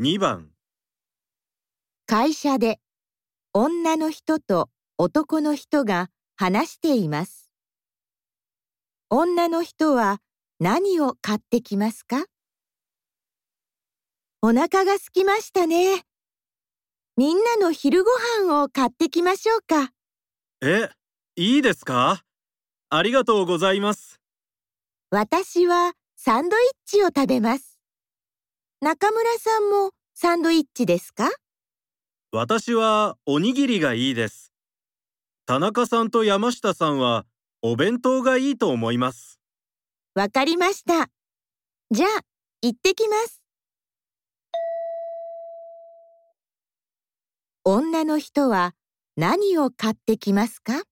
2番会社で女の人と男の人が話しています。女の人は何を買ってきますか？お腹が空きましたね。みんなの昼ご飯を買ってきましょうか。いいですか？ありがとうございます。私はサンドイッチを食べます。中村さんもサンドイッチですか？私はおにぎりがいいです。田中さんと山下さんはお弁当がいいと思います。わかりました。じゃあ、行ってきます。女の人は何を買ってきますか？